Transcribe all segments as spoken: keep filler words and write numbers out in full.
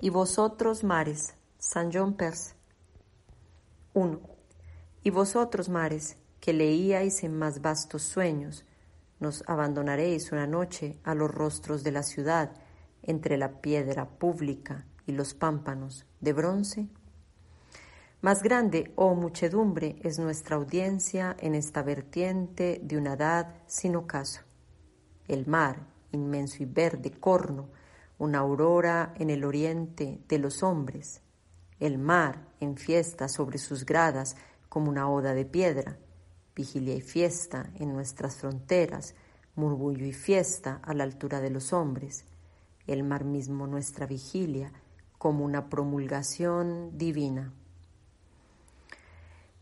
Y vosotros, mares. Saint-John Perse. uno. Y vosotros, mares, que leíais en más vastos sueños, nos abandonaréis una noche a los rostros de la ciudad, entre la piedra pública y los pámpanos de bronce. Más grande, oh muchedumbre, es nuestra audiencia en esta vertiente de una edad sin ocaso. El mar, inmenso y verde corno, una aurora en el oriente de los hombres. El mar, en fiesta sobre sus gradas, como una oda de piedra. Vigilia y fiesta en nuestras fronteras, murmullo y fiesta a la altura de los hombres. El mar mismo nuestra vigilia, como una promulgación divina.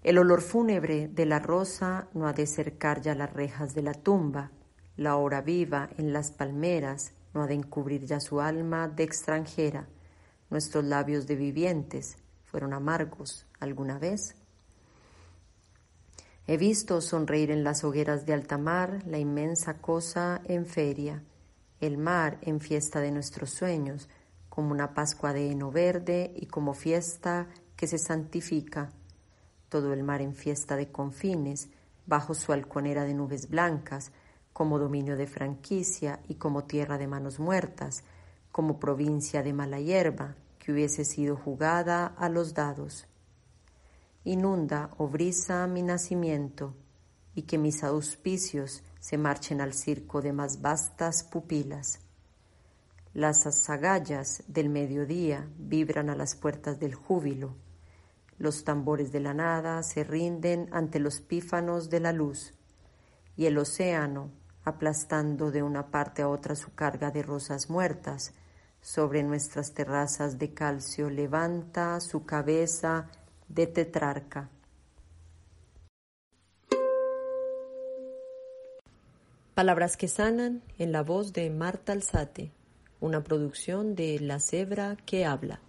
El olor fúnebre de la rosa no ha de cercar ya las rejas de la tumba. La hora viva en las palmeras no ha de encubrir ya su alma de extranjera. Nuestros labios de vivientes fueron amargos alguna vez. He visto sonreír en las hogueras de alta mar la inmensa cosa en feria, el mar en fiesta de nuestros sueños, como una Pascua de heno verde y como fiesta que se santifica. Todo el mar en fiesta de confines, bajo su halconera de nubes blancas, como dominio de franquicia y como tierra de manos muertas, como provincia de mala hierba que hubiese sido jugada a los dados. Inunda, oh brisa, mi nacimiento, y que mis auspicios se marchen al circo de más vastas pupilas. Las azagallas del mediodía vibran a las puertas del júbilo. Los tambores de la nada se rinden ante los pífanos de la luz, y el océano, aplastando de una parte a otra su carga de rosas muertas, sobre nuestras terrazas de calcio levanta su cabeza de Tetrarca. Palabras que sanan en la voz de Marta Alzate, una producción de La Cebra que Habla.